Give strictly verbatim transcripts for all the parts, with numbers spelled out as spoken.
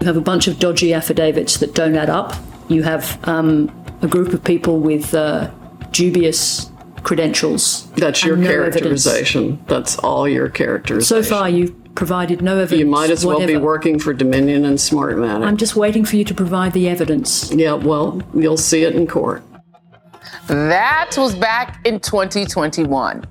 You have a bunch of dodgy affidavits that don't add up. You have um, a group of people with uh, dubious credentials. That's your no characterization. Evidence. That's all your characterization. So far, you've provided no evidence. You might as well whatever. be working for Dominion and Smartmatic. I'm just waiting for you to provide the evidence. Yeah, well, you'll see it in court. That was back in twenty twenty-one.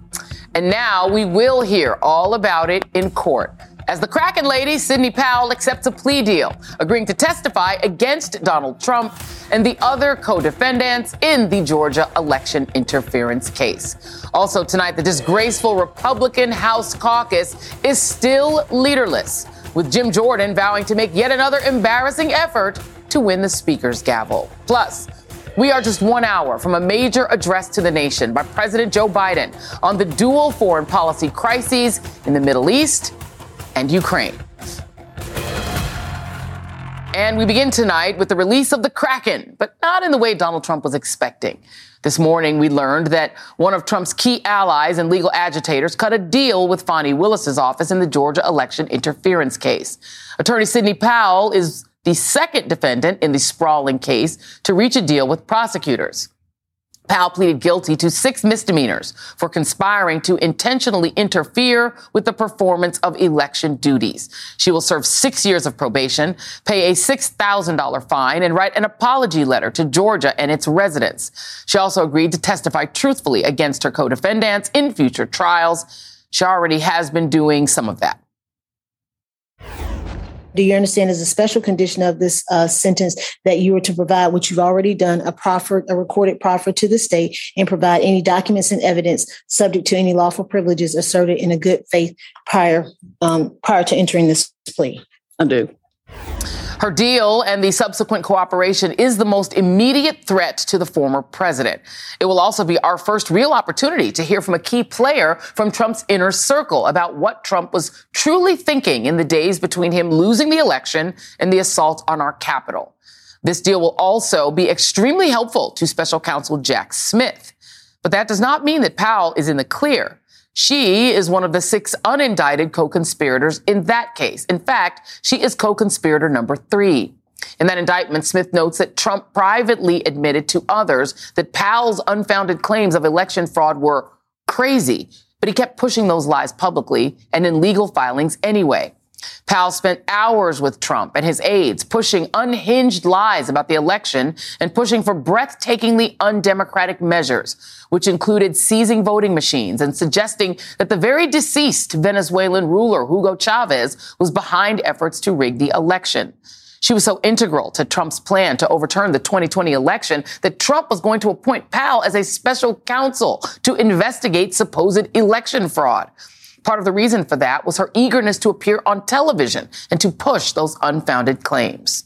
And now we will hear all about it in court. As the Kraken lady, Sidney Powell, accepts a plea deal, agreeing to testify against Donald Trump and the other co-defendants in the Georgia election interference case. Also tonight, the disgraceful Republican House caucus is still leaderless, with Jim Jordan vowing to make yet another embarrassing effort to win the speaker's gavel. Plus, we are just one hour from a major address to the nation by President Joe Biden on the dual foreign policy crises in the Middle East and Ukraine. And we begin tonight with the release of the Kraken, but not in the way Donald Trump was expecting. This morning, we learned that one of Trump's key allies and legal agitators cut a deal with Fani Willis's office in the Georgia election interference case. Attorney Sidney Powell is the second defendant in the sprawling case to reach a deal with prosecutors. Powell pleaded guilty to six misdemeanors for conspiring to intentionally interfere with the performance of election duties. She will serve six years of probation, pay a six thousand dollars fine, and write an apology letter to Georgia and its residents. She also agreed to testify truthfully against her co-defendants in future trials. She already has been doing some of that. Do you understand as a special condition of this uh, sentence that you are to provide what you've already done, a proffer, a recorded proffer to the state, and provide any documents and evidence subject to any lawful privileges asserted in a good faith prior um, prior to entering this plea? I do. Her deal and the subsequent cooperation is the most immediate threat to the former president. It will also be our first real opportunity to hear from a key player from Trump's inner circle about what Trump was truly thinking in the days between him losing the election and the assault on our Capitol. This deal will also be extremely helpful to special counsel Jack Smith. But that does not mean that Powell is in the clear. She is one of the six unindicted co-conspirators in that case. In fact, she is co-conspirator number three. In that indictment, Smith notes that Trump privately admitted to others that Powell's unfounded claims of election fraud were crazy, but he kept pushing those lies publicly and in legal filings anyway. Powell spent hours with Trump and his aides pushing unhinged lies about the election and pushing for breathtakingly undemocratic measures, which included seizing voting machines and suggesting that the very deceased Venezuelan ruler Hugo Chavez was behind efforts to rig the election. She was so integral to Trump's plan to overturn the twenty twenty election that Trump was going to appoint Powell as a special counsel to investigate supposed election fraud. Part of the reason for that was her eagerness to appear on television and to push those unfounded claims.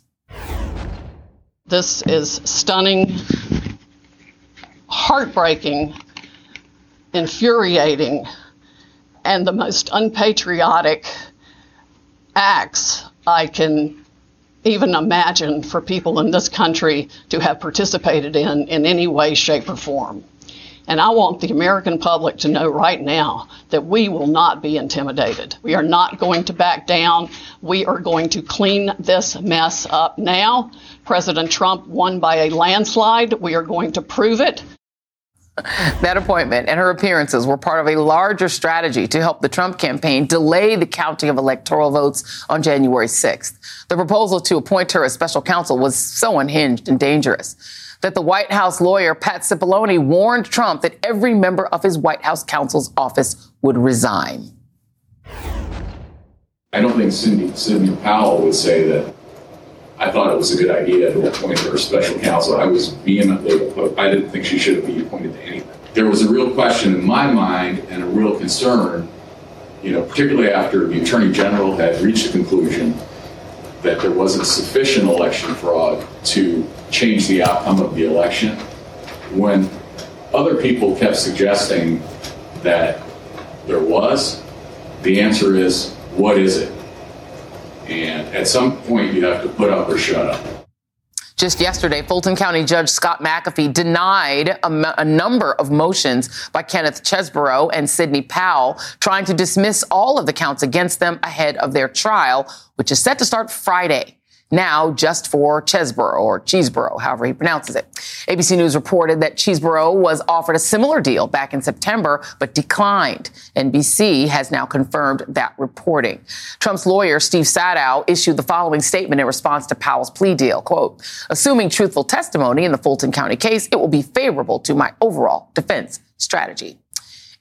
This is stunning, heartbreaking, infuriating, and the most unpatriotic acts I can even imagine for people in this country to have participated in in any way, shape, or form. And I want the American public to know right now that we will not be intimidated. We are not going to back down. We are going to clean this mess up now. President Trump won by a landslide. We are going to prove it. That appointment and her appearances were part of a larger strategy to help the Trump campaign delay the counting of electoral votes on January sixth. The proposal to appoint her as special counsel was so unhinged and dangerous that the White House lawyer Pat Cipollone warned Trump that every member of his White House counsel's office would resign. I don't think Sidney, Sidney Powell would say that I thought it was a good idea to appoint her special counsel. I was vehemently opposed. I didn't think she should be appointed to anything. there was a real question in my mind and a real concern, you know, particularly after the Attorney General had reached a conclusion that there wasn't sufficient election fraud to change the outcome of the election, when other people kept suggesting that there was, the answer is, what is it? And at some point, you have to put up or shut up. Just yesterday, Fulton County Judge Scott McAfee denied a, m- a number of motions by Kenneth Chesebro and Sidney Powell, trying to dismiss all of the counts against them ahead of their trial, which is set to start Friday. Now, just for Chesebro, or Chesebro, however he pronounces it. A B C News reported that Chesebro was offered a similar deal back in September, but declined. N B C has now confirmed that reporting. Trump's lawyer, Steve Sadow, issued the following statement in response to Powell's plea deal. Quote, assuming truthful testimony in the Fulton County case, it will be favorable to my overall defense strategy.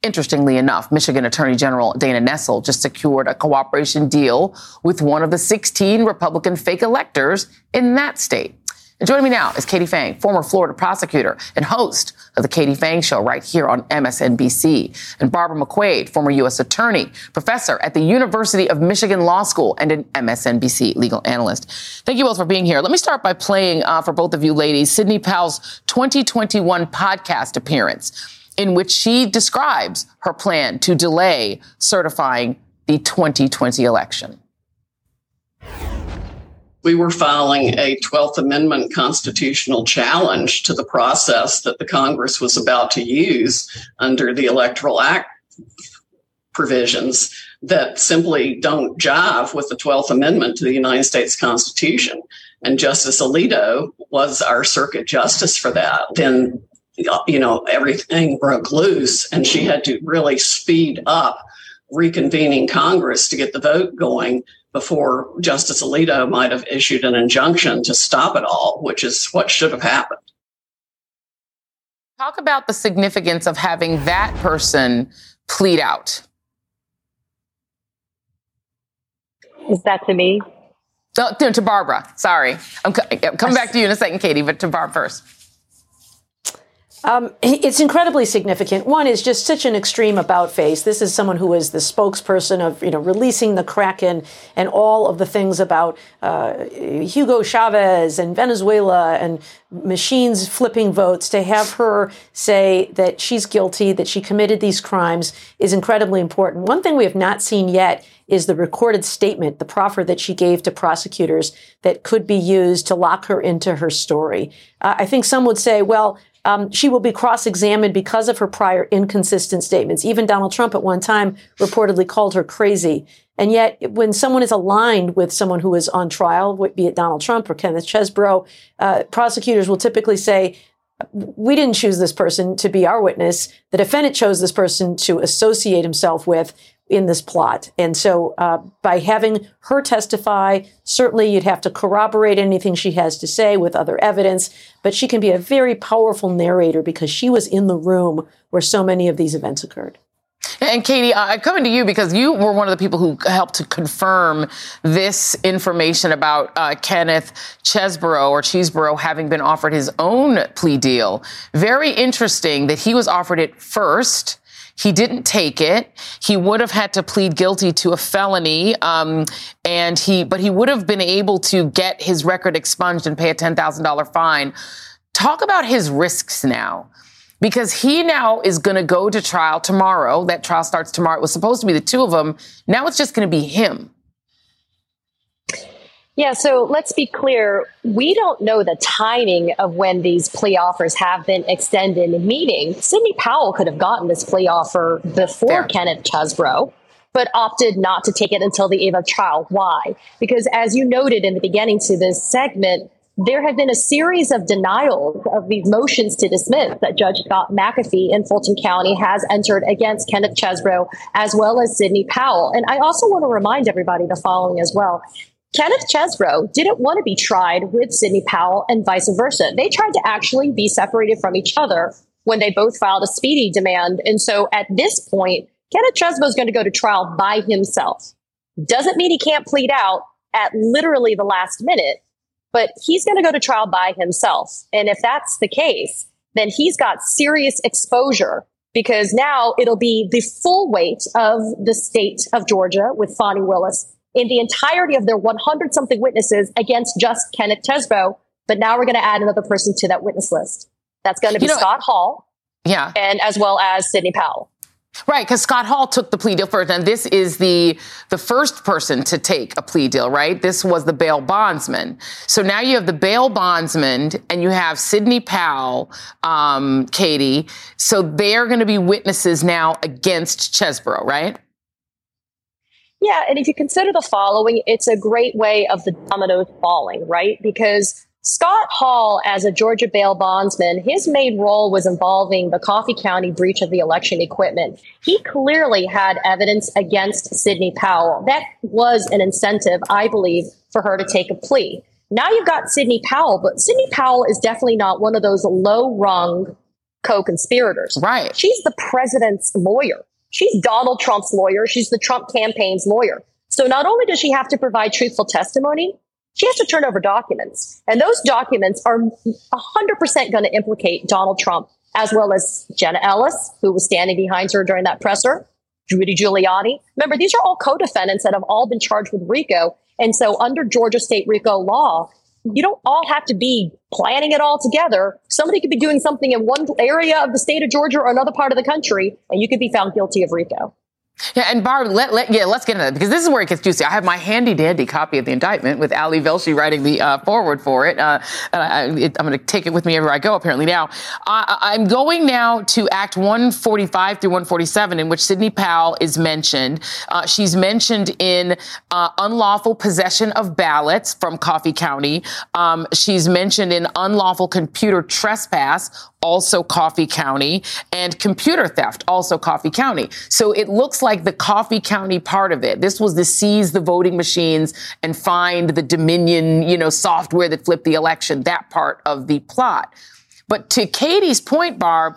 Interestingly enough, Michigan Attorney General Dana Nessel just secured a cooperation deal with one of the sixteen Republican fake electors in that state. And joining me now is Katie Fang, former Florida prosecutor and host of the Katie Fang Show right here on M S N B C. And Barbara McQuaid, former U S attorney, professor at the University of Michigan Law School and an M S N B C legal analyst. Thank you both for being here. Let me start by playing uh, for both of you ladies Sidney Powell's twenty twenty-one podcast appearance, in which she describes her plan to delay certifying the twenty twenty election. We were filing a twelfth Amendment constitutional challenge to the process that the Congress was about to use under the Electoral Act provisions that simply don't jive with the twelfth Amendment to the United States Constitution. And Justice Alito was our circuit justice for that. Then, you know, everything broke loose and she had to really speed up reconvening Congress to get the vote going before Justice Alito might have issued an injunction to stop it all, which is what should have happened. Talk about the significance of having that person plead out. Is that to me? No, to Barbara. Sorry. I'm coming back to you in a second, Katie, but to Barb first. Um, it's incredibly significant. One is just such an extreme about face. This is someone who is the spokesperson of, you know, releasing the Kraken and all of the things about uh, Hugo Chavez and Venezuela and machines flipping votes. To have her say that she's guilty, that she committed these crimes, is incredibly important. One thing we have not seen yet is the recorded statement, the proffer that she gave to prosecutors that could be used to lock her into her story. Uh, I think some would say, well, Um, she will be cross-examined because of her prior inconsistent statements. Even Donald Trump at one time reportedly called her crazy. And yet when someone is aligned with someone who is on trial, be it Donald Trump or Kenneth Chesebro, uh, prosecutors will typically say, we didn't choose this person to be our witness. The defendant chose this person to associate himself with in this plot. And so uh, by having her testify, certainly you'd have to corroborate anything she has to say with other evidence, but she can be a very powerful narrator because she was in the room where so many of these events occurred. And Katie, I'm coming to you because you were one of the people who helped to confirm this information about uh, Kenneth Chesebro or Chesebro having been offered his own plea deal. Very interesting that he was offered it first. He didn't take it. He would have had to plead guilty to a felony, um, and he, but he would have been able to get his record expunged and pay a ten thousand dollars fine. Talk about his risks now, because he now is going to go to trial tomorrow. That trial starts tomorrow. It was supposed to be the two of them. Now it's just going to be him. Yeah, so let's be clear. We don't know the timing of when these plea offers have been extended, meaning Sidney Powell could have gotten this plea offer before Fair. Kenneth Chesebro, but opted not to take it until the eve of trial. Why? Because as you noted in the beginning to this segment, there have been a series of denials of these motions to dismiss that Judge Scott McAfee in Fulton County has entered against Kenneth Chesebro as well as Sidney Powell. And I also want to remind everybody the following as well. Kenneth Chesebro didn't want to be tried with Sidney Powell and vice versa. They tried to actually be separated from each other when they both filed a speedy demand. And so at this point, Kenneth Chesebro is going to go to trial by himself. Doesn't mean he can't plead out at literally the last minute, but he's going to go to trial by himself. And if that's the case, then he's got serious exposure, because now it'll be the full weight of the state of Georgia with Fani Willis in the entirety of their one hundred something witnesses against just Kenneth Chesebro. But now we're going to add another person to that witness list. That's going to be you know, Scott Hall. Yeah. And as well as Sidney Powell. Right, because Scott Hall took the plea deal first, and this is the the first person to take a plea deal, right? This was the bail bondsman. So now you have the bail bondsman, and you have Sidney Powell, um, Katie. So they're going to be witnesses now against Chesebro, right? Yeah, and if you consider the following, it's a great way of the dominoes falling, right? Because Scott Hall, as a Georgia bail bondsman, his main role was involving the Coffee County breach of the election equipment. He clearly had evidence against Sidney Powell. That was an incentive, I believe, for her to take a plea. Now you've got Sidney Powell, but Sidney Powell is definitely not one of those low-rung co-conspirators. Right. She's the president's lawyer. She's Donald Trump's lawyer. She's the Trump campaign's lawyer. So not only does she have to provide truthful testimony, she has to turn over documents, and those documents are one hundred percent going to implicate Donald Trump, as well as Jenna Ellis, who was standing behind her during that presser, Rudy Giuliani. Remember, these are all co-defendants that have all been charged with RICO. And so under Georgia state RICO law, you don't all have to be planning it all together. Somebody could be doing something in one area of the state of Georgia or another part of the country, and you could be found guilty of RICO. Yeah, and Barb, let, let, yeah, let's get into that, because this is where it gets juicy. I have my handy-dandy copy of the indictment with Ali Velshi writing the uh, foreword for it. Uh, and I, it I'm going to take it with me everywhere I go, apparently, now. I, I'm going now to Act one forty-five through one forty-seven, in which Sidney Powell is mentioned. Uh, she's mentioned in uh, unlawful possession of ballots from Coffee County. Um, she's mentioned in unlawful computer trespass, also Coffee County, and computer theft, also Coffee County. So it looks like the Coffee County part of it. This was to seize the voting machines and find the Dominion, you know, software that flipped the election, that part of the plot. But to Katie's point, Barb,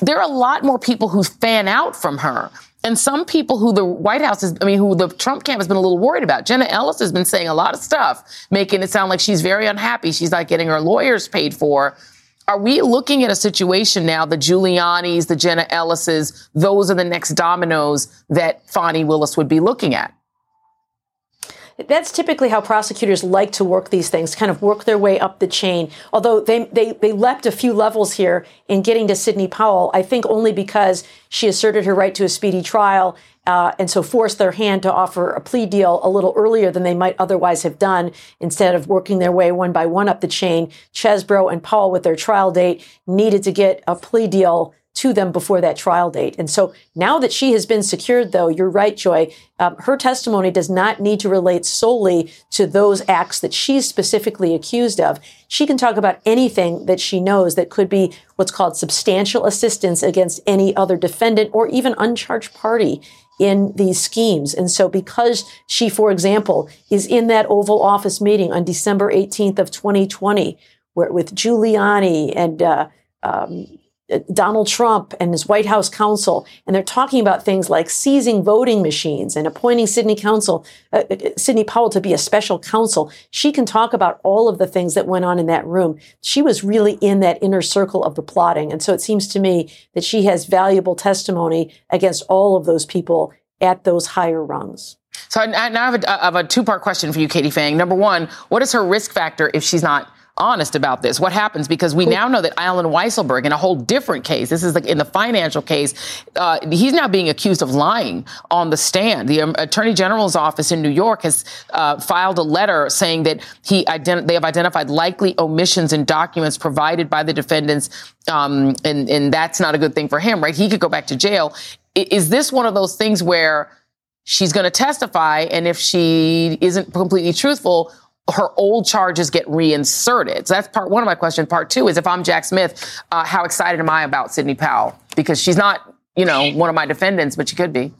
there are a lot more people who fan out from her. And some people who the White House is, I mean, who the Trump camp has been a little worried about. Jenna Ellis has been saying a lot of stuff, making it sound like she's very unhappy. She's not getting her lawyers paid for. Are we looking at a situation now, the Giulianis, the Jenna Ellises, those are the next dominoes that Fani Willis would be looking at? That's typically how prosecutors like to work these things, kind of work their way up the chain. Although they, they, they leapt a few levels here in getting to Sidney Powell, I think only because she asserted her right to a speedy trial uh, and so forced their hand to offer a plea deal a little earlier than they might otherwise have done, instead of working their way one by one up the chain. Chesebro and Powell, with their trial date, needed to get a plea deal to them before that trial date. And so now that she has been secured, though, you're right, Joy, um, her testimony does not need to relate solely to those acts that she's specifically accused of. She can talk about anything that she knows that could be what's called substantial assistance against any other defendant or even uncharged party in these schemes. And so because she, for example, is in that Oval Office meeting on December eighteenth of twenty twenty, where with Giuliani and uh, um Donald Trump and his White House counsel, and they're talking about things like seizing voting machines and appointing Sidney counsel, uh, Sidney Powell to be a special counsel. She can talk about all of the things that went on in that room. She was really in that inner circle of the plotting. And so it seems to me that she has valuable testimony against all of those people at those higher rungs. So I, I now have a, I have a two-part question for you, Katie Fang. Number one, what is her risk factor if she's not honest about this? What happens? Because we now know that Alan Weisselberg, in a whole different case, this is like in the financial case, uh, he's now being accused of lying on the stand. The um, Attorney General's office in New York has uh, filed a letter saying that he ident- they have identified likely omissions in documents provided by the defendants, um, and, and that's not a good thing for him, right? He could go back to jail. Is this one of those things where she's going to testify, and if she isn't completely truthful, her old charges get reinserted? So that's part one of my question. Part two is, if I'm Jack Smith, uh, how excited am I about Sidney Powell? Because she's not, you know, one of my defendants, but she could be.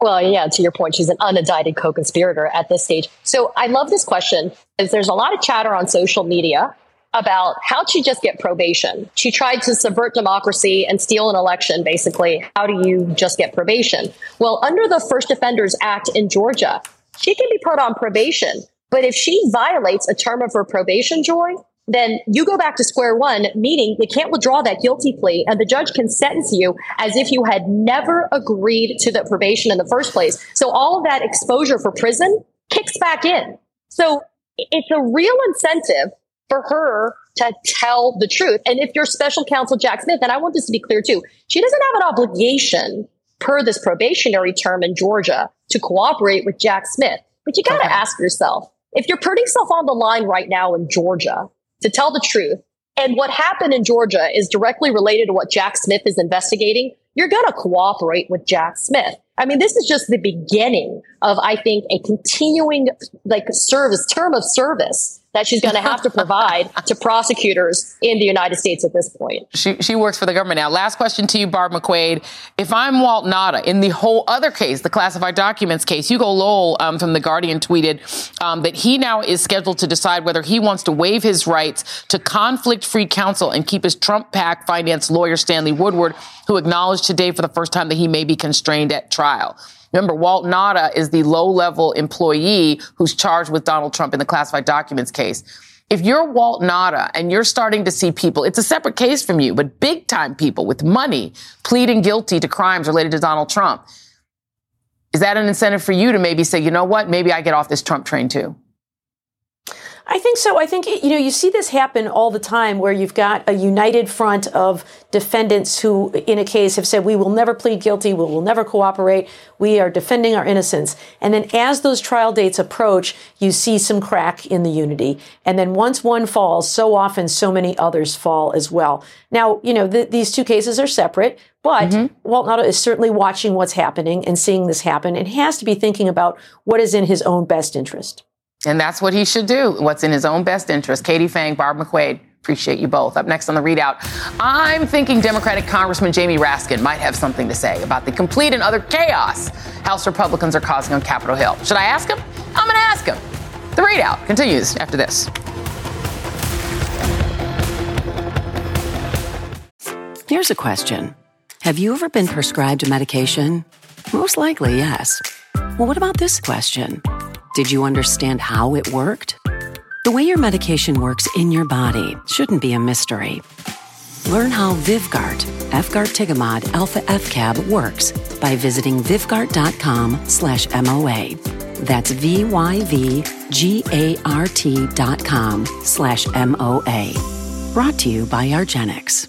Well, yeah, to your point, she's an unindicted co-conspirator at this stage. So I love this question, because there's a lot of chatter on social media about how'd she just get probation? She tried to subvert democracy and steal an election, basically. How do you just get probation? Well, under the First Offenders Act in Georgia, she can be put on probation, but if she violates a term of her probation, Joy, then you go back to square one, meaning they can't withdraw that guilty plea and the judge can sentence you as if you had never agreed to the probation in the first place. So all of that exposure for prison kicks back in. So it's a real incentive for her to tell the truth. And if you're special counsel Jack Smith, and I want this to be clear too, she doesn't have an obligation per this probationary term in Georgia to cooperate with Jack Smith. But you got to okay. ask yourself, if you're putting yourself on the line right now in Georgia to tell the truth, and what happened in Georgia is directly related to what Jack Smith is investigating, you're going to cooperate with Jack Smith. I mean, this is just the beginning of, I think, a continuing like service, term of service that she's going to have to provide to prosecutors in the United States at this point. She she works for the government now. Last question to you, Barb McQuaid. If I'm Walt Nauta in the whole other case, the classified documents case, Hugo Lowell um, from The Guardian tweeted um, that he now is scheduled to decide whether he wants to waive his rights to conflict-free counsel and keep his Trump PAC finance lawyer Stanley Woodward, who acknowledged today for the first time that he may be constrained at trial. Remember, Walt Nauta is the low-level employee who's charged with Donald Trump in the classified documents case. If you're Walt Nauta and you're starting to see people, it's a separate case from you, but big-time people with money pleading guilty to crimes related to Donald Trump, is that an incentive for you to maybe say, you know what, maybe I get off this Trump train too? I think so. I think, you know, you see this happen all the time where you've got a united front of defendants who, in a case, have said, we will never plead guilty, we will never cooperate, we are defending our innocence. And then as those trial dates approach, you see some crack in the unity. And then once one falls, so often so many others fall as well. Now, you know, th- these two cases are separate. But mm-hmm. Walt Nauta is certainly watching what's happening and seeing this happen and has to be thinking about what is in his own best interest. And that's what he should do, what's in his own best interest. Katie Fang, Barb McQuaid, appreciate you both. Up next on The Readout, I'm thinking Democratic Congressman Jamie Raskin might have something to say about the complete and utter chaos House Republicans are causing on Capitol Hill. Should I ask him? I'm going to ask him. The Readout continues after this. Here's a question. Have you ever been prescribed a medication? Most likely, yes. Well, what about this question? Did you understand how it worked? The way your medication works in your body shouldn't be a mystery. Learn how Vyvgart, Efgartigimod Alpha F C A B works by visiting Vyvgart.com slash MOA. That's V-Y-V-G-A-R-T dot com slash M O A. Brought to you by Argenx.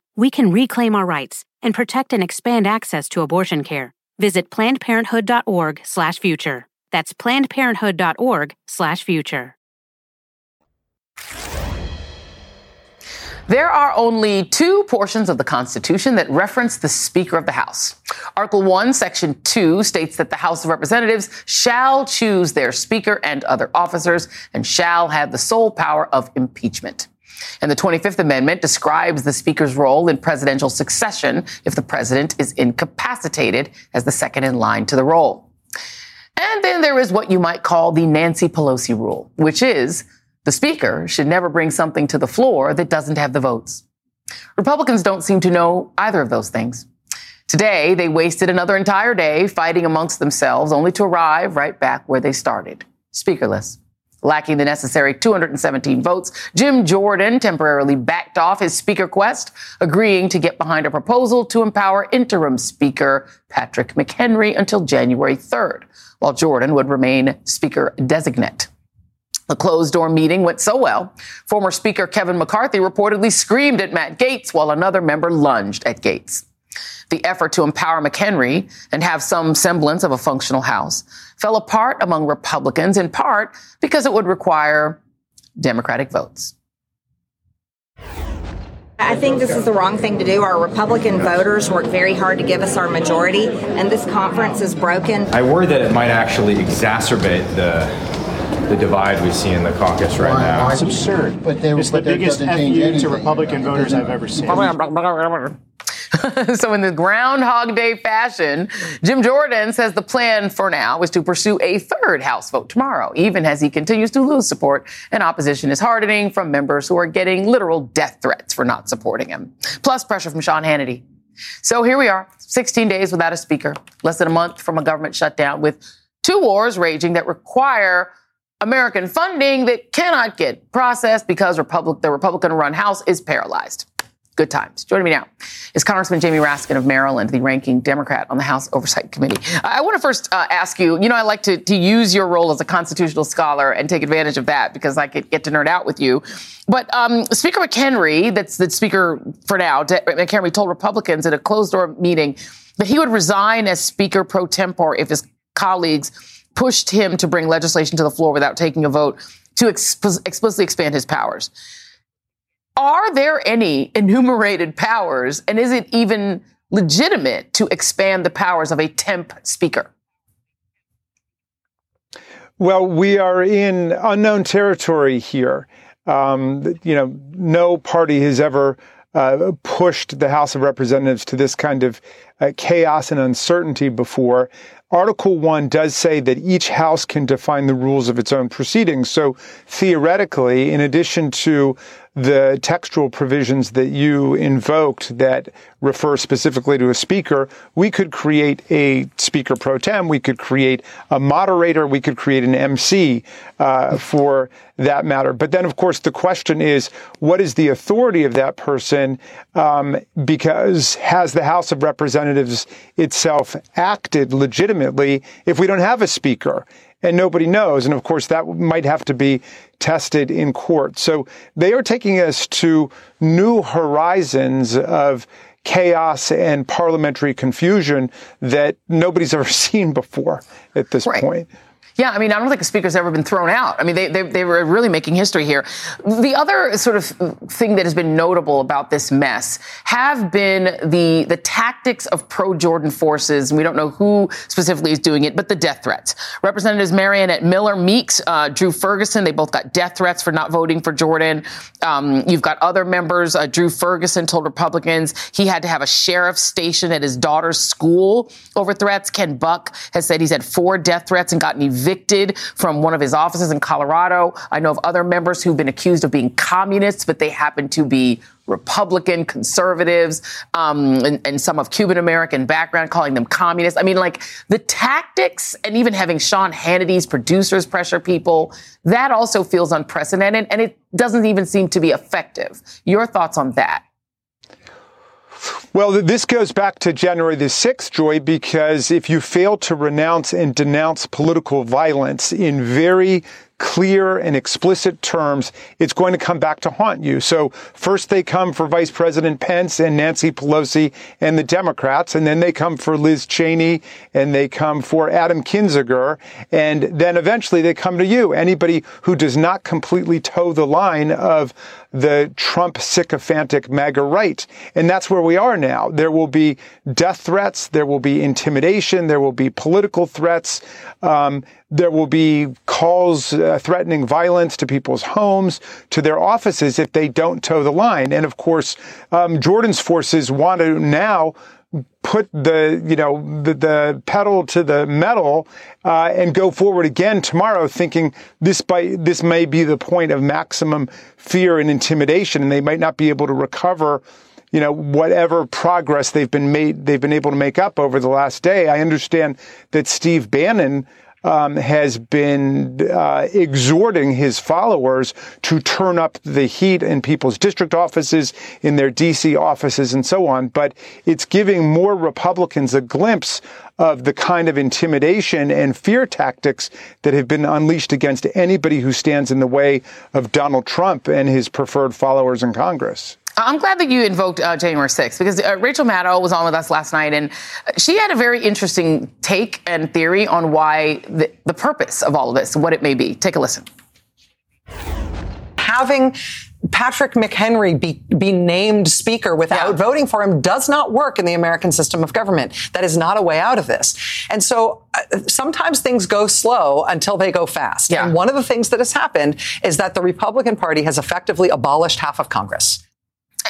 we can reclaim our rights and protect and expand access to abortion care. Visit PlannedParenthood.org slash future. That's PlannedParenthood.org slash future. There are only two portions of the Constitution that reference the Speaker of the House. Article one, Section two states that the House of Representatives shall choose their Speaker and other officers and shall have the sole power of impeachment. And the twenty-fifth Amendment describes the Speaker's role in presidential succession if the president is incapacitated as the second in line to the role. And then there is what you might call the Nancy Pelosi rule, which is the Speaker should never bring something to the floor that doesn't have the votes. Republicans don't seem to know either of those things. Today, they wasted another entire day fighting amongst themselves, only to arrive right back where they started, speakerless. Lacking the necessary two hundred seventeen votes, Jim Jordan temporarily backed off his speaker quest, agreeing to get behind a proposal to empower interim Speaker Patrick McHenry until January third, while Jordan would remain Speaker designate. The closed-door meeting went so well, former Speaker Kevin McCarthy reportedly screamed at Matt Gaetz while another member lunged at Gaetz. The effort to empower McHenry and have some semblance of a functional House fell apart among Republicans, in part because it would require Democratic votes. I think this is the wrong thing to do. Our Republican voters worked very hard to give us our majority, and this conference is broken. I worry that it might actually exacerbate the the divide we see in the caucus right now. It's absurd. But they, it's but the biggest F U to Republican voters I've ever seen. So in the Groundhog Day fashion, Jim Jordan says the plan for now is to pursue a third House vote tomorrow, even as he continues to lose support and opposition is hardening from members who are getting literal death threats for not supporting him, plus pressure from Sean Hannity. So here we are, sixteen days without a speaker, less than a month from a government shutdown, with two wars raging that require American funding that cannot get processed because Republic, the Republican-run House is paralyzed. Good times. Joining me now is Congressman Jamie Raskin of Maryland, the ranking Democrat on the House Oversight Committee. I want to first uh, ask you, you know, I like to, to use your role as a constitutional scholar and take advantage of that because I could get to nerd out with you. But um, Speaker McHenry, that's the Speaker for now, McHenry told Republicans at a closed-door meeting that he would resign as Speaker pro tempore if his colleagues pushed him to bring legislation to the floor without taking a vote to ex- explicitly expand his powers. Are there any enumerated powers, and is it even legitimate to expand the powers of a temp speaker? Well, we are in unknown territory here. Um, you know, no party has ever uh, pushed the House of Representatives to this kind of uh, chaos and uncertainty before. Article one does say that each House can define the rules of its own proceedings. So theoretically, in addition to the textual provisions that you invoked that refer specifically to a speaker, we could create a speaker pro tem, we could create a moderator, we could create an M C uh, for that matter. But then, of course, the question is, what is the authority of that person? Um, because has the House of Representatives itself acted legitimately if we don't have a speaker? And nobody knows. And of course, that might have to be tested in court. So they are taking us to new horizons of chaos and parliamentary confusion that nobody's ever seen before at this right. point. Yeah, I mean, I don't think a speaker's ever been thrown out. I mean, they, they they were really making history here. The other sort of thing that has been notable about this mess have been the the tactics of pro-Jordan forces, and we don't know who specifically is doing it, but the death threats. Representatives Marionette Miller, Meeks, uh, Drew Ferguson, they both got death threats for not voting for Jordan. Um, you've got other members. Uh, Drew Ferguson told Republicans he had to have a sheriff stationed at his daughter's school over threats. Ken Buck has said he's had four death threats and gotten evicted. evicted from one of his offices in Colorado. I know of other members who've been accused of being communists, but they happen to be Republican conservatives, um, and, and some of Cuban American background, calling them communists. I mean, like, the tactics, and even having Sean Hannity's producers pressure people, that also feels unprecedented, and it doesn't even seem to be effective. Your thoughts on that? Well, this goes back to January the sixth, Joy, because if you fail to renounce and denounce political violence in very clear and explicit terms, it's going to come back to haunt you. So first they come for Vice President Pence and Nancy Pelosi and the Democrats, and then they come for Liz Cheney, and they come for Adam Kinzinger, and then eventually they come to you. Anybody who does not completely toe the line of the Trump sycophantic MAGA right. And that's where we are now. There will be death threats. There will be intimidation. There will be political threats. Um, there will be calls uh, threatening violence to people's homes, to their offices if they don't toe the line. And of course, um, Jordan's forces want to now put the, you know, the, the pedal to the metal uh, and go forward again tomorrow, thinking this by, this may be the point of maximum fear and intimidation, and they might not be able to recover, you know, whatever progress they've been made, they've been able to make up over the last day. I understand that Steve Bannon Um, has been uh, exhorting his followers to turn up the heat in people's district offices, in their D C offices, and so on. But it's giving more Republicans a glimpse of the kind of intimidation and fear tactics that have been unleashed against anybody who stands in the way of Donald Trump and his preferred followers in Congress. I'm glad that you invoked uh, January sixth, because uh, Rachel Maddow was on with us last night, and she had a very interesting take and theory on why the, the purpose of all of this, what it may be. Take a listen. Having Patrick McHenry be, be named speaker without yeah. voting for him does not work in the American system of government. That is not a way out of this. And so uh, sometimes things go slow until they go fast. Yeah. And one of the things that has happened is that the Republican Party has effectively abolished half of Congress.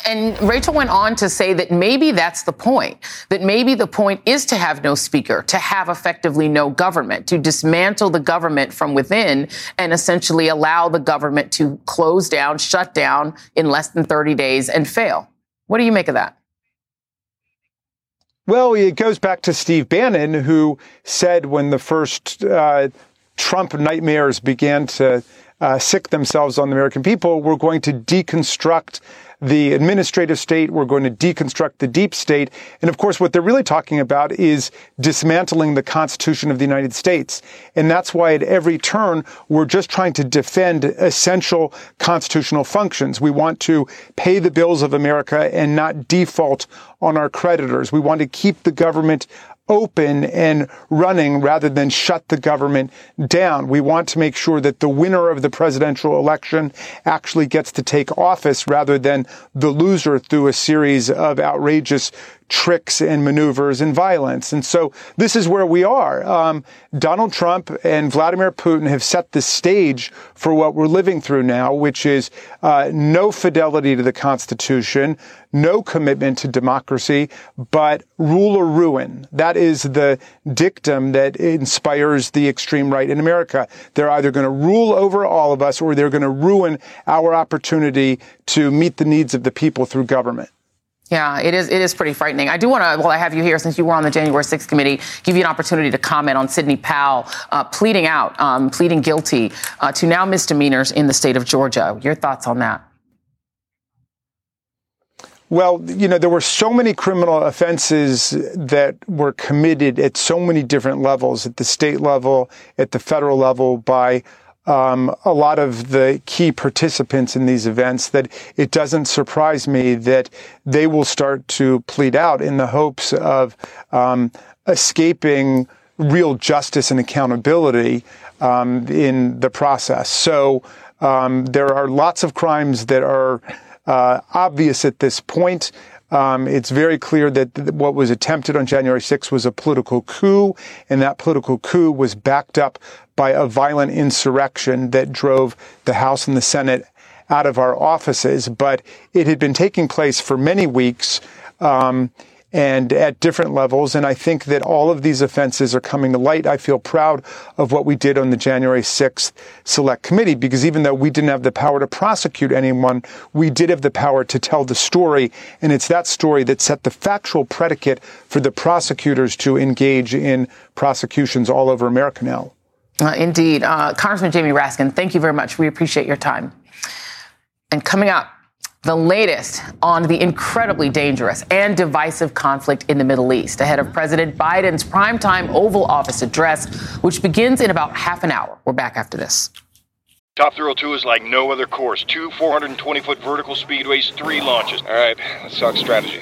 And Rachel went on to say that maybe that's the point, that maybe the point is to have no speaker, to have effectively no government, to dismantle the government from within and essentially allow the government to close down, shut down in less than thirty days and fail. What do you make of that? Well, it goes back to Steve Bannon, who said when the first uh, Trump nightmares began to uh, sick themselves on the American people, we're going to deconstruct the administrative state, we're going to deconstruct the deep state. And of course, what they're really talking about is dismantling the Constitution of the United States. And that's why at every turn, we're just trying to defend essential constitutional functions. We want to pay the bills of America and not default on our creditors. We want to keep the government open and running rather than shut the government down. We want to make sure that the winner of the presidential election actually gets to take office rather than the loser through a series of outrageous tricks and maneuvers and violence. And so this is where we are. Um, Donald Trump and Vladimir Putin have set the stage for what we're living through now, which is uh, no fidelity to the Constitution, no commitment to democracy, but rule or ruin. That is the dictum that inspires the extreme right in America. They're either going to rule over all of us or they're going to ruin our opportunity to meet the needs of the people through government. Yeah, it is it is pretty frightening. I do want to, while I have you here, since you were on the January sixth committee, give you an opportunity to comment on Sidney Powell uh, pleading out, um, pleading guilty uh, to now misdemeanors in the state of Georgia. Your thoughts on that? Well, you know, there were so many criminal offenses that were committed at so many different levels, at the state level, at the federal level, by Um, a lot of the key participants in these events, that it doesn't surprise me that they will start to plead out in the hopes of um, escaping real justice and accountability um, in the process. So um, there are lots of crimes that are uh, obvious at this point. Um, it's very clear that th- what was attempted on January sixth was a political coup, and that political coup was backed up by a violent insurrection that drove the House and the Senate out of our offices. But it had been taking place for many weeks um, and at different levels, and I think that all of these offenses are coming to light. I feel proud of what we did on the January sixth Select Committee, because even though we didn't have the power to prosecute anyone, we did have the power to tell the story, and it's that story that set the factual predicate for the prosecutors to engage in prosecutions all over America now. Uh, indeed. Uh, Congressman Jamie Raskin, thank you very much. We appreciate your time. And coming up, the latest on the incredibly dangerous and divisive conflict in the Middle East ahead of President Biden's primetime Oval Office address, which begins in about half an hour. We're back after this. Top Thrill two is like no other course. Two four hundred twenty foot vertical speedways, three launches. All right, let's talk strategy.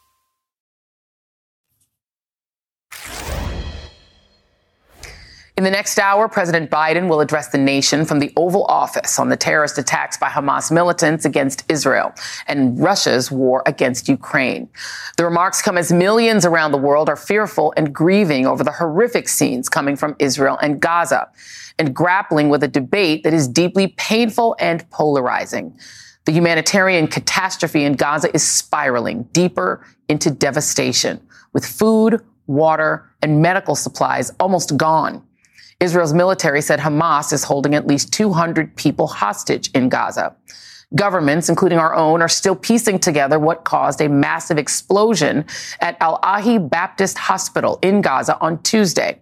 In the next hour, President Biden will address the nation from the Oval Office on the terrorist attacks by Hamas militants against Israel and Russia's war against Ukraine. The remarks come as millions around the world are fearful and grieving over the horrific scenes coming from Israel and Gaza and grappling with a debate that is deeply painful and polarizing. The humanitarian catastrophe in Gaza is spiraling deeper into devastation, with food, water, and medical supplies almost gone. Israel's military said Hamas is holding at least two hundred people hostage in Gaza. Governments, including our own, are still piecing together what caused a massive explosion at Al-Ahi Baptist Hospital in Gaza on Tuesday.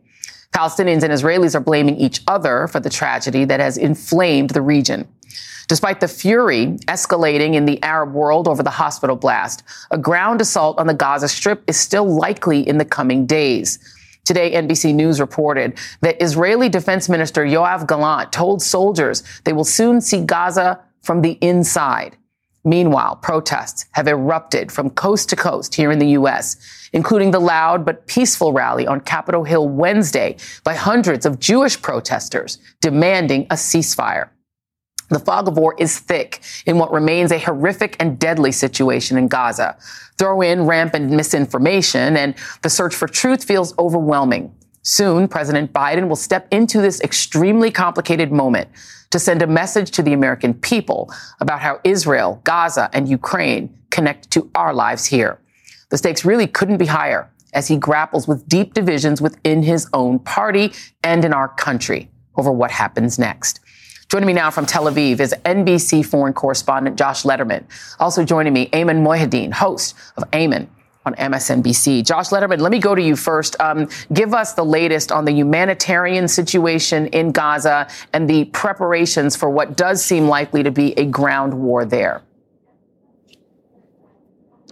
Palestinians and Israelis are blaming each other for the tragedy that has inflamed the region. Despite the fury escalating in the Arab world over the hospital blast, a ground assault on the Gaza Strip is still likely in the coming days. Today, N B C News reported that Israeli Defense Minister Yoav Gallant told soldiers they will soon see Gaza from the inside. Meanwhile, protests have erupted from coast to coast here in the U S, including the loud but peaceful rally on Capitol Hill Wednesday by hundreds of Jewish protesters demanding a ceasefire. The fog of war is thick in what remains a horrific and deadly situation in Gaza. Throw in rampant misinformation, and the search for truth feels overwhelming. Soon, President Biden will step into this extremely complicated moment to send a message to the American people about how Israel, Gaza, and Ukraine connect to our lives here. The stakes really couldn't be higher as he grapples with deep divisions within his own party and in our country over what happens next. Joining me now from Tel Aviv is N B C foreign correspondent Josh Letterman. Also joining me, Ayman Mohyeldin, host of Ayman on M S N B C. Josh Letterman, let me go to you first. Um, give us the latest on the humanitarian situation in Gaza and the preparations for what does seem likely to be a ground war there.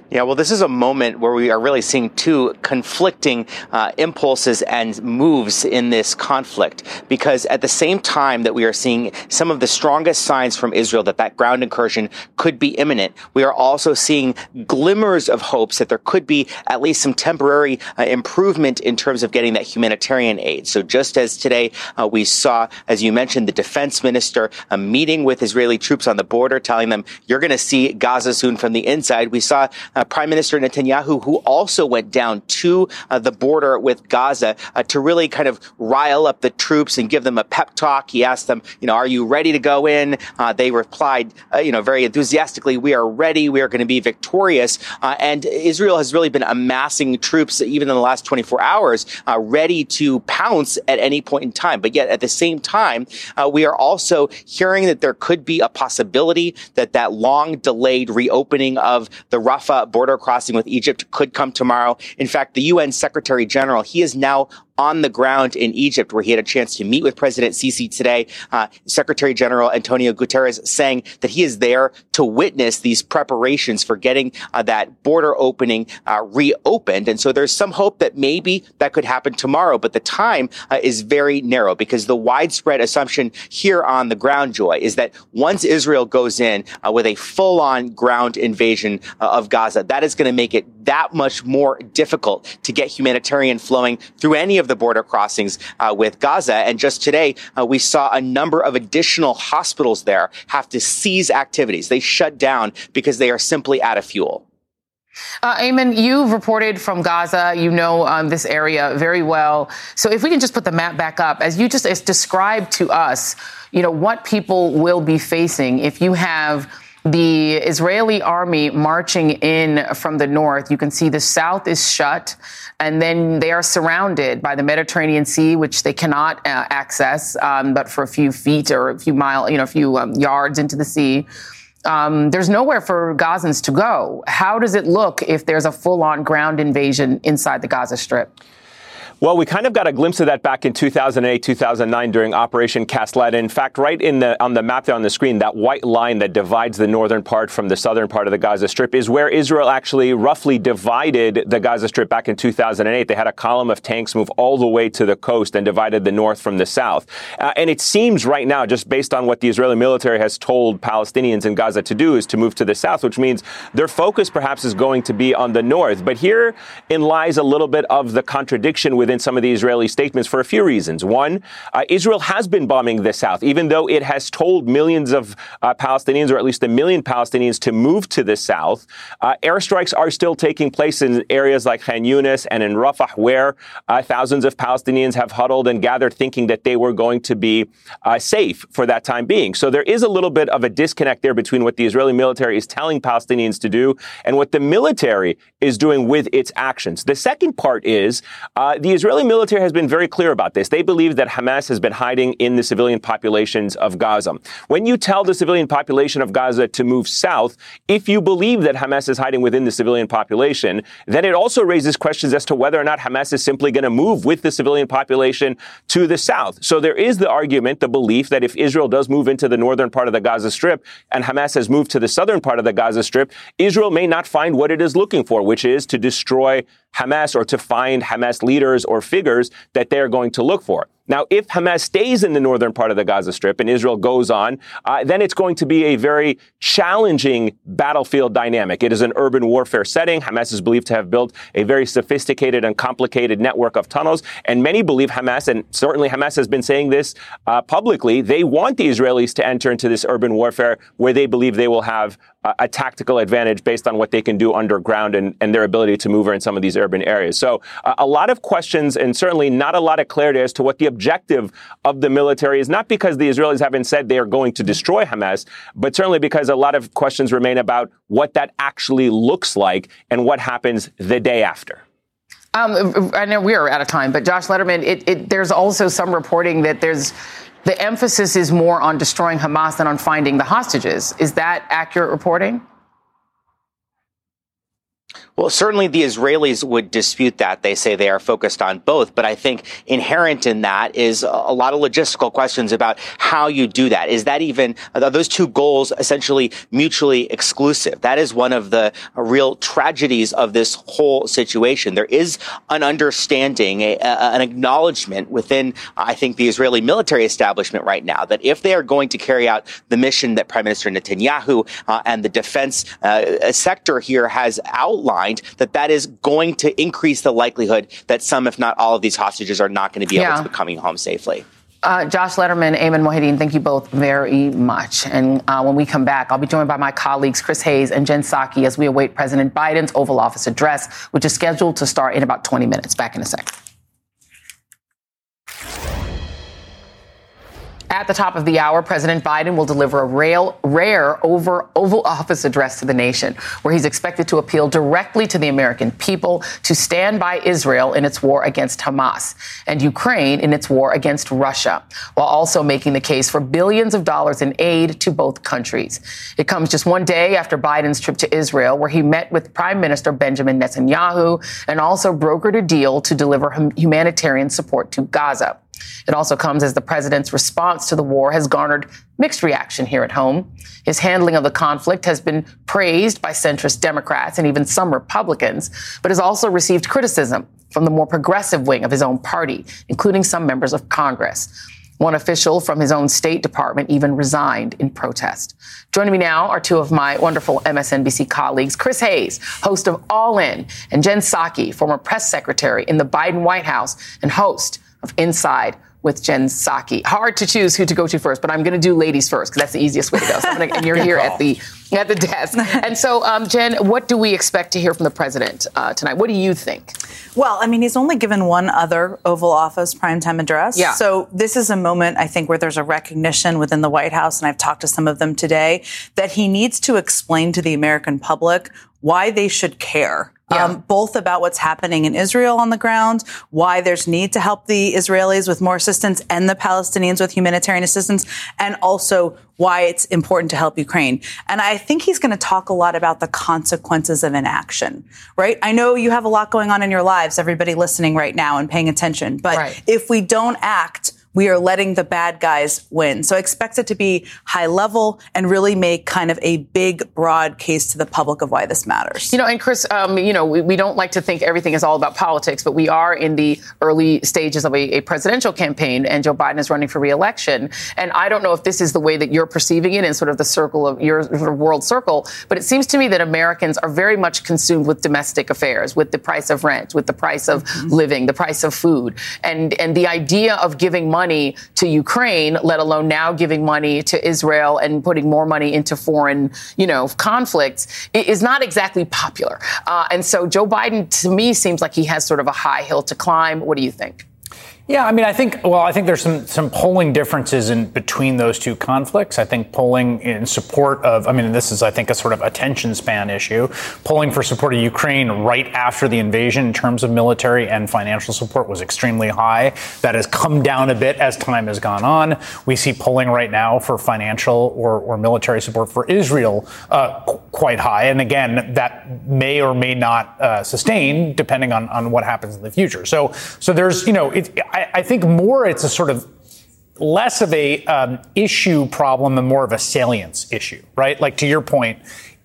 Yeah, well, this is a moment where we are really seeing two conflicting uh, impulses and moves in this conflict, because at the same time that we are seeing some of the strongest signs from Israel that that ground incursion could be imminent, we are also seeing glimmers of hopes that there could be at least some temporary uh, improvement in terms of getting that humanitarian aid. So just as today uh, we saw, as you mentioned, the defense minister uh, meeting with Israeli troops on the border, telling them, you're going to see Gaza soon from the inside. We saw Uh, Prime Minister Netanyahu, who also went down to uh, the border with Gaza uh, to really kind of rile up the troops and give them a pep talk. He asked them, you know, are you ready to go in? Uh, they replied, uh, you know, very enthusiastically, we are ready. We are going to be victorious. Uh, and Israel has really been amassing troops, even in the last twenty-four hours, uh, ready to pounce at any point in time. But yet at the same time, uh, we are also hearing that there could be a possibility that that long delayed reopening of the Rafah border crossing with Egypt could come tomorrow. In fact, the U N Secretary General, he is now on the ground in Egypt, where he had a chance to meet with President Sisi today. Uh, Secretary General Antonio Guterres saying that he is there to witness these preparations for getting uh, that border opening uh, reopened. And so there's some hope that maybe that could happen tomorrow. But the time uh, is very narrow, because the widespread assumption here on the ground, Joy, is that once Israel goes in uh, with a full-on ground invasion uh, of Gaza, that is going to make it that much more difficult to get humanitarian flowing through any of the border crossings uh, with Gaza. And just today, uh, we saw a number of additional hospitals there have to cease activities. They shut down because they are simply out of fuel. Uh, Ayman, you've reported from Gaza. You know um, this area very well. So if we can just put the map back up, as you just described to us, you know, what people will be facing if you have the Israeli army marching in from the north. You can see the south is shut, and then they are surrounded by the Mediterranean Sea, which they cannot uh, access, um, but for a few feet or a few mile, you know, a few um, yards into the sea. Um, there's nowhere for Gazans to go. How does it look if there's a full-on ground invasion inside the Gaza Strip? Well, we kind of got a glimpse of that back in two thousand eight, two thousand nine during Operation Cast Lead. In fact, right in the on the map there on the screen, that white line that divides the northern part from the southern part of the Gaza Strip is where Israel actually roughly divided the Gaza Strip back in two thousand eight. They had a column of tanks move all the way to the coast and divided the north from the south. Uh, and it seems right now, just based on what the Israeli military has told Palestinians in Gaza to do, is to move to the south, which means their focus perhaps is going to be on the north. But herein lies a little bit of the contradiction with within some of the Israeli statements for a few reasons. One, uh, Israel has been bombing the South, even though it has told millions of uh, Palestinians, or at least a million Palestinians, to move to the South. Uh, airstrikes are still taking place in areas like Khan Yunis and in Rafah, where uh, thousands of Palestinians have huddled and gathered thinking that they were going to be uh, safe for that time being. So there is a little bit of a disconnect there between what the Israeli military is telling Palestinians to do and what the military is doing with its actions. The second part is uh, the Israeli military has been very clear about this. They believe that Hamas has been hiding in the civilian populations of Gaza. When you tell the civilian population of Gaza to move south, if you believe that Hamas is hiding within the civilian population, then it also raises questions as to whether or not Hamas is simply going to move with the civilian population to the south. So there is the argument, the belief that if Israel does move into the northern part of the Gaza Strip and Hamas has moved to the southern part of the Gaza Strip, Israel may not find what it is looking for, which is to destroy Hamas or to find Hamas leaders or figures that they are going to look for. Now, if Hamas stays in the northern part of the Gaza Strip and Israel goes on, uh, then it's going to be a very challenging battlefield dynamic. It is an urban warfare setting. Hamas is believed to have built a very sophisticated and complicated network of tunnels. And many believe Hamas, and certainly Hamas has been saying this uh, publicly, they want the Israelis to enter into this urban warfare where they believe they will have uh, a tactical advantage based on what they can do underground and, and their ability to maneuver in some of these urban areas. So uh, a lot of questions and certainly not a lot of clarity as to what the objective of the military is, not because the Israelis haven't said they are going to destroy Hamas, but certainly because a lot of questions remain about what that actually looks like and what happens the day after. Um, I know we are out of time, but Josh Letterman, it, it, there's also some reporting that there's the emphasis is more on destroying Hamas than on finding the hostages. Is that accurate reporting? Well, certainly the Israelis would dispute that. They say they are focused on both. But I think inherent in that is a lot of logistical questions about how you do that. Is that even, are those two goals essentially mutually exclusive? That is one of the real tragedies of this whole situation. There is an understanding, a, a, an acknowledgement within, I think, the Israeli military establishment right now that if they are going to carry out the mission that Prime Minister Netanyahu uh, and the defense uh, sector here has outlined, that that is going to increase the likelihood that some, if not all, of these hostages are not going to be yeah. able to be coming home safely. Uh, Josh Letterman, Ayman Mohyeldin, thank you both very much. And uh, when we come back, I'll be joined by my colleagues Chris Hayes and Jen Psaki as we await President Biden's Oval Office address, which is scheduled to start in about twenty minutes. Back in a sec. At the top of the hour, President Biden will deliver a rail, rare over Oval Office address to the nation, where he's expected to appeal directly to the American people to stand by Israel in its war against Hamas and Ukraine in its war against Russia, while also making the case for billions of dollars in aid to both countries. It comes just one day after Biden's trip to Israel, where he met with Prime Minister Benjamin Netanyahu and also brokered a deal to deliver hum- humanitarian support to Gaza. It also comes as the president's response to the war has garnered mixed reaction here at home. His handling of the conflict has been praised by centrist Democrats and even some Republicans, but has also received criticism from the more progressive wing of his own party, including some members of Congress. One official from his own State Department even resigned in protest. Joining me now are two of my wonderful M S N B C colleagues, Chris Hayes, host of All In, and Jen Psaki, former press secretary in the Biden White House and host of Inside with Jen Psaki. Hard to choose who to go to first, but I'm going to do ladies first because that's the easiest way to go. So I'm gonna, and you're here at the at the desk. And so, um, Jen, what do we expect to hear from the president uh, tonight? What do you think? Well, I mean, he's only given one other Oval Office primetime address. Yeah. So this is a moment, I think, where there's a recognition within the White House, and I've talked to some of them today, that he needs to explain to the American public why they should care. Yeah. Um, both about what's happening in Israel on the ground, why there's need to help the Israelis with more assistance and the Palestinians with humanitarian assistance, and also why it's important to help Ukraine. And I think he's going to talk a lot about the consequences of inaction, right? I know you have a lot going on in your lives, everybody listening right now and paying attention, but right. if we don't act, we are letting the bad guys win. So I expect it to be high level and really make kind of a big, broad case to the public of why this matters. You know, and Chris, um, you know, we, we don't like to think everything is all about politics, but we are in the early stages of a, a presidential campaign, and Joe Biden is running for re-election. And I don't know if this is the way that you're perceiving it in sort of the circle of your sort of world circle, but it seems to me that Americans are very much consumed with domestic affairs, with the price of rent, with the price of mm-hmm. living, the price of food. And, and the idea of giving money to Ukraine, let alone now giving money to Israel and putting more money into foreign, you know, conflicts, is not exactly popular. Uh, and so Joe Biden, to me, seems like he has sort of a high hill to climb. What do you think? Yeah, I mean, I think, well, I think there's some, some polling differences in between those two conflicts. I think polling in support of, I mean, this is, I think, a sort of attention span issue. Polling for support of Ukraine right after the invasion in terms of military and financial support was extremely high. That has come down a bit as time has gone on. We see polling right now for financial or, or military support for Israel uh, quite high. And again, that may or may not uh, sustain depending on, on what happens in the future. So, so there's, you know, it, I, I think more it's a sort of less of a um, issue problem and more of a salience issue, right? Like, to your point,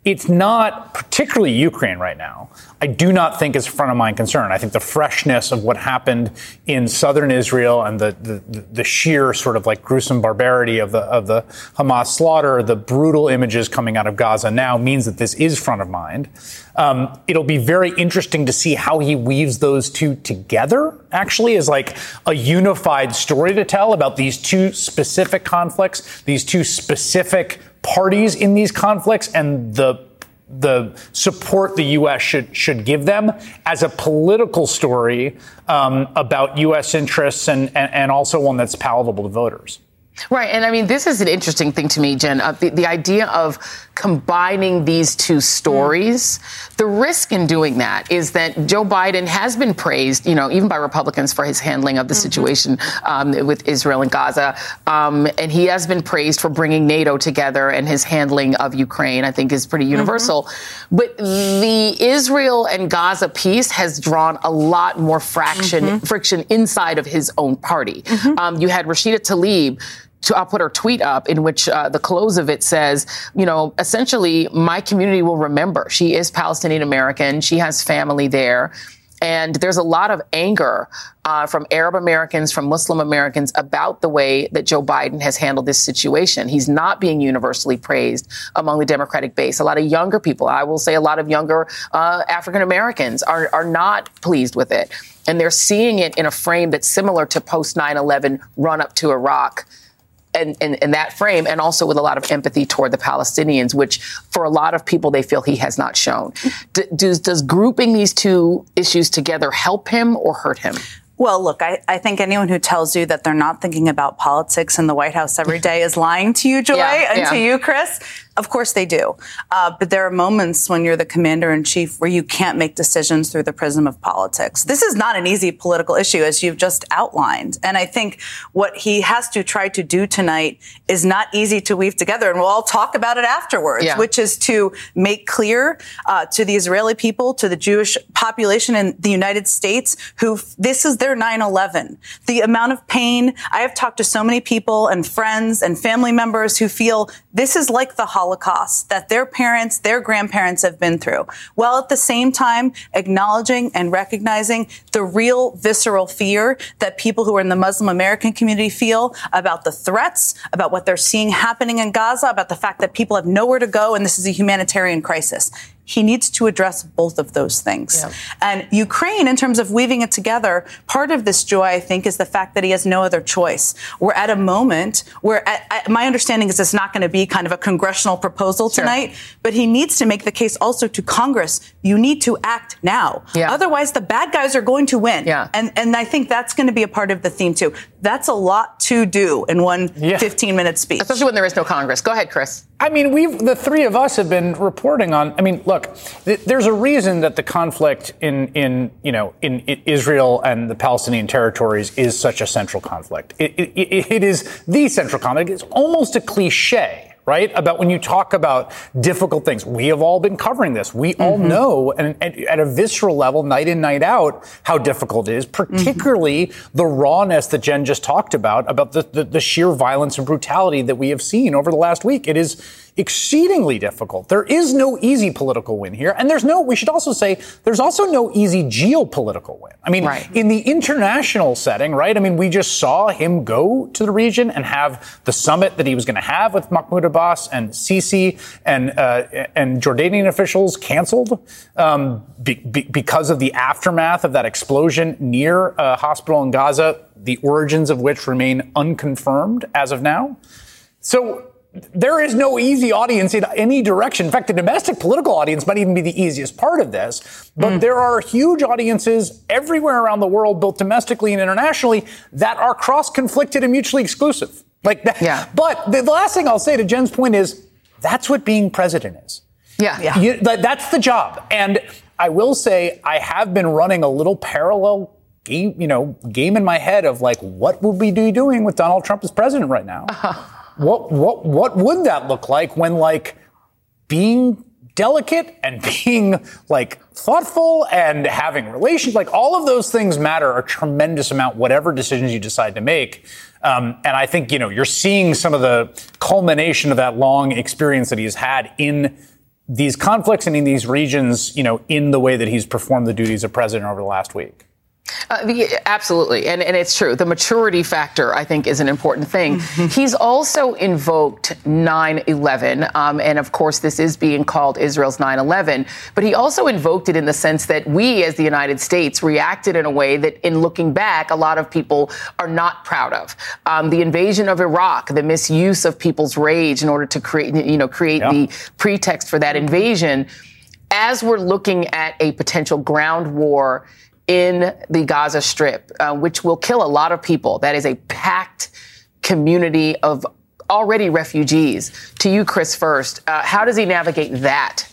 it's not particularly Ukraine right now. I do not think it's a front of mind concern. I think the freshness of what happened in southern Israel and the, the, the sheer sort of like gruesome barbarity of the of the Hamas slaughter, the brutal images coming out of Gaza now means that this is front of mind. Um, it'll be very interesting to see how he weaves those two together, actually, as like a unified story to tell about these two specific conflicts, these two specific parties in these conflicts, and the the support the U S should should give them as a political story um, about U S interests and, and, and also one that's palatable to voters. Right. And I mean, this is an interesting thing to me, Jen, uh, the, the idea of combining these two stories. Mm. The risk in doing that is that Joe Biden has been praised, you know, even by Republicans for his handling of the mm-hmm. situation um, with Israel and Gaza. Um, and he has been praised for bringing NATO together, and his handling of Ukraine, I think, is pretty universal. Mm-hmm. But the Israel and Gaza piece has drawn a lot more fraction, mm-hmm. friction inside of his own party. Mm-hmm. Um, you had Rashida Tlaib. To, I'll put her tweet up in which uh, the close of it says, you know, essentially, my community will remember. She is Palestinian American. She has family there. And there's a lot of anger uh, from Arab Americans, from Muslim Americans about the way that Joe Biden has handled this situation. He's not being universally praised among the Democratic base. A lot of younger people, I will say a lot of younger uh, African Americans are, are not pleased with it. And they're seeing it in a frame that's similar to post nine eleven run up to Iraq. And, and, and that frame, and also with a lot of empathy toward the Palestinians, which for a lot of people, they feel he has not shown. D- does, does grouping these two issues together help him or hurt him? Well, look, I, I think anyone who tells you that they're not thinking about politics in the White House every day is lying to you, Joy, yeah, and yeah. to you, Chris. Of course they do. Uh, but there are moments when you're the commander in chief where you can't make decisions through the prism of politics. This is not an easy political issue, as you've just outlined. And I think what he has to try to do tonight is not easy to weave together. And we'll all talk about it afterwards, yeah. which is to make clear uh, to the Israeli people, to the Jewish population in the United States, who this is their nine eleven. The amount of pain. I have talked to so many people and friends and family members who feel this is like the Holocaust that their parents, their grandparents have been through, while at the same time acknowledging and recognizing the real visceral fear that people who are in the Muslim American community feel about the threats, about what they're seeing happening in Gaza, about the fact that people have nowhere to go and this is a humanitarian crisis. He needs to address both of those things. Yeah. And Ukraine, in terms of weaving it together, part of this, Joy, I think, is the fact that he has no other choice. We're at a moment where, at, at, my understanding is it's not going to be kind of a congressional proposal tonight, sure. but he needs to make the case also to Congress. You need to act now. Yeah. Otherwise, the bad guys are going to win. Yeah. And, and I think that's going to be a part of the theme, too. That's a lot to do in one fifteen-minute yeah. speech. Especially when there is no Congress. Go ahead, Chris. I mean, we've the three of us have been reporting on, I mean, look, th- there's a reason that the conflict in, in you know, in, in Israel and the Palestinian territories is such a central conflict. It, it, it is the central conflict. It's almost a cliche, right? About when you talk about difficult things. We have all been covering this. We mm-hmm. all know and, and at a visceral level, night in, night out, how difficult it is, particularly mm-hmm. the rawness that Jen just talked about, about the, the, the sheer violence and brutality that we have seen over the last week. It is exceedingly difficult. There is no easy political win here. And there's no, we should also say, there's also no easy geopolitical win. I mean, right. in the international setting, right? I mean, we just saw him go to the region and have the summit that he was going to have with Mahmoud Abbas and Sisi and uh, and Jordanian officials canceled um, be, be, because of the aftermath of that explosion near a hospital in Gaza, the origins of which remain unconfirmed as of now. So there is no easy audience in any direction. In fact, the domestic political audience might even be the easiest part of this. But mm. there are huge audiences everywhere around the world, both domestically and internationally, that are cross-conflicted and mutually exclusive. Like that. Yeah. But the last thing I'll say to Jen's point is that's what being president is. Yeah. yeah. You, that's the job. And I will say I have been running a little parallel game, you know, game in my head of like, what would we be doing with Donald Trump as president right now? Uh-huh. What what what would that look like when, like, being delicate and being, like, thoughtful and having relations, like, all of those things matter a tremendous amount, whatever decisions you decide to make. Um, and I think, you know, you're seeing some of the culmination of that long experience that he's had in these conflicts and in these regions, you know, in the way that he's performed the duties of president over the last week. Uh, yeah, absolutely. And, and it's true. The maturity factor, I think, is an important thing. Mm-hmm. He's also invoked nine eleven. Um, and of course, this is being called Israel's nine eleven. But he also invoked it in the sense that we as the United States reacted in a way that in looking back, a lot of people are not proud of. Um, the invasion of Iraq, the misuse of people's rage in order to create, you know, create yeah. the pretext for that invasion. As we're looking at a potential ground war in the Gaza Strip, uh, which will kill a lot of people. That is a packed community of already refugees. To you, Chris, first, uh, how does he navigate that?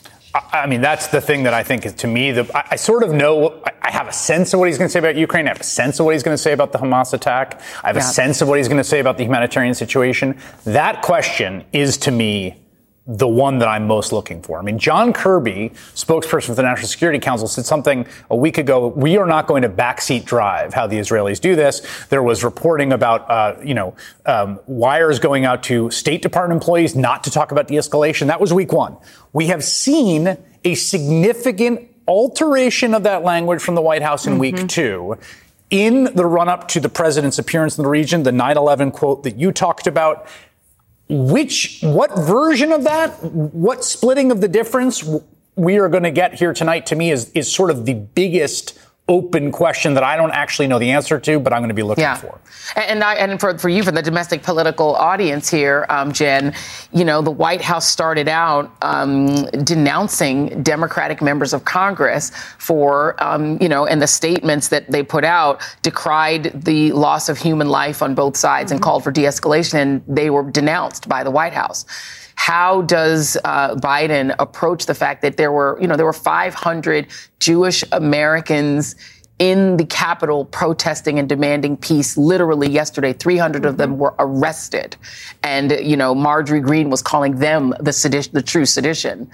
I mean, that's the thing that I think is, to me, the, I, I sort of know, I, I have a sense of what he's going to say about Ukraine. I have a sense of what he's going to say about the Hamas attack. I have yeah. a sense of what he's going to say about the humanitarian situation. That question is, to me, the one that I'm most looking for. I mean, John Kirby, spokesperson for the National Security Council, said something a week ago. We are not going to backseat drive how the Israelis do this. There was reporting about, uh, you know, um, wires going out to State Department employees not to talk about de-escalation. That was week one. We have seen a significant alteration of that language from the White House in mm-hmm. week two. In the run-up to the president's appearance in the region, the nine eleven quote that you talked about, Which, what version of that, what splitting of the difference we are going to get here tonight, to me, is is sort of the biggest open question that I don't actually know the answer to, but I'm going to be looking yeah. for. And I, and for, for you, for the domestic political audience here, um, Jen, you know, the White House started out um, denouncing Democratic members of Congress for, um, you know, and the statements that they put out decried the loss of human life on both sides mm-hmm. and called for de-escalation, and they were denounced by the White House. How does uh, Biden approach the fact that there were, you know, there were five hundred Jewish Americans in the Capitol protesting and demanding peace literally yesterday? three hundred of them were arrested. And, you know, Marjorie Greene was calling them the sedition, the true sedition.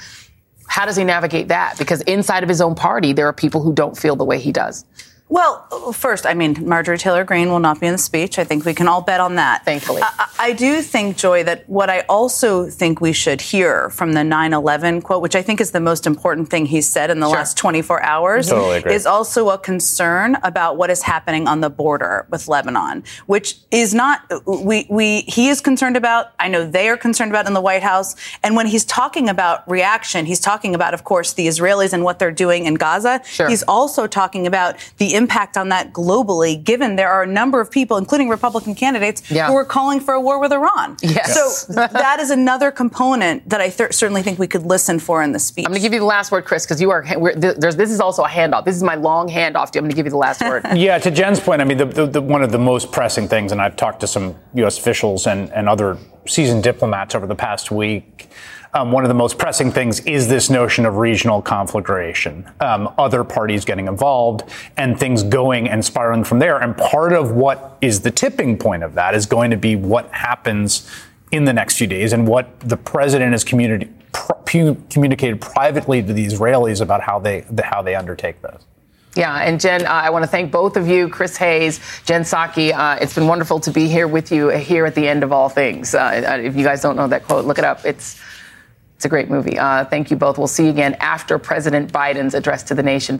How does he navigate that? Because inside of his own party, there are people who don't feel the way he does. Well, first, I mean, Marjorie Taylor Greene will not be in the speech. I think we can all bet on that. Thankfully. I, I do think, Joy, that what I also think we should hear from the nine eleven quote, which I think is the most important thing he's said in the sure. last twenty-four hours, totally agree. Is also a concern about what is happening on the border with Lebanon, which is not, we, we he is concerned about, I know they are concerned about in the White House. And when he's talking about reaction, he's talking about, of course, the Israelis and what they're doing in Gaza. Sure. He's also talking about the impact on that globally, given there are a number of people, including Republican candidates, yeah. who are calling for a war with Iran. Yes. So that is another component that I th- certainly think we could listen for in the speech. I'm going to give you the last word, Chris, because you are th- there's, this is also a handoff. This is my long handoff. I'm going to give you the last word. Yeah, to Jen's point, I mean, the, the, the, one of the most pressing things, and I've talked to some U S officials and, and other seasoned diplomats over the past week. Um, one of the most pressing things is this notion of regional conflagration, um, other parties getting involved and things going and spiraling from there. And part of what is the tipping point of that is going to be what happens in the next few days and what the president has community, pu- communicated privately to the Israelis about how they the, how they undertake this. Yeah, and Jen, uh, I want to thank both of you, Chris Hayes, Jen Psaki. Uh, it's been wonderful to be here with you here at the end of all things. Uh, if you guys don't know that quote, look it up. It's it's a great movie. Uh, thank you both. We'll see you again after President Biden's address to the nation.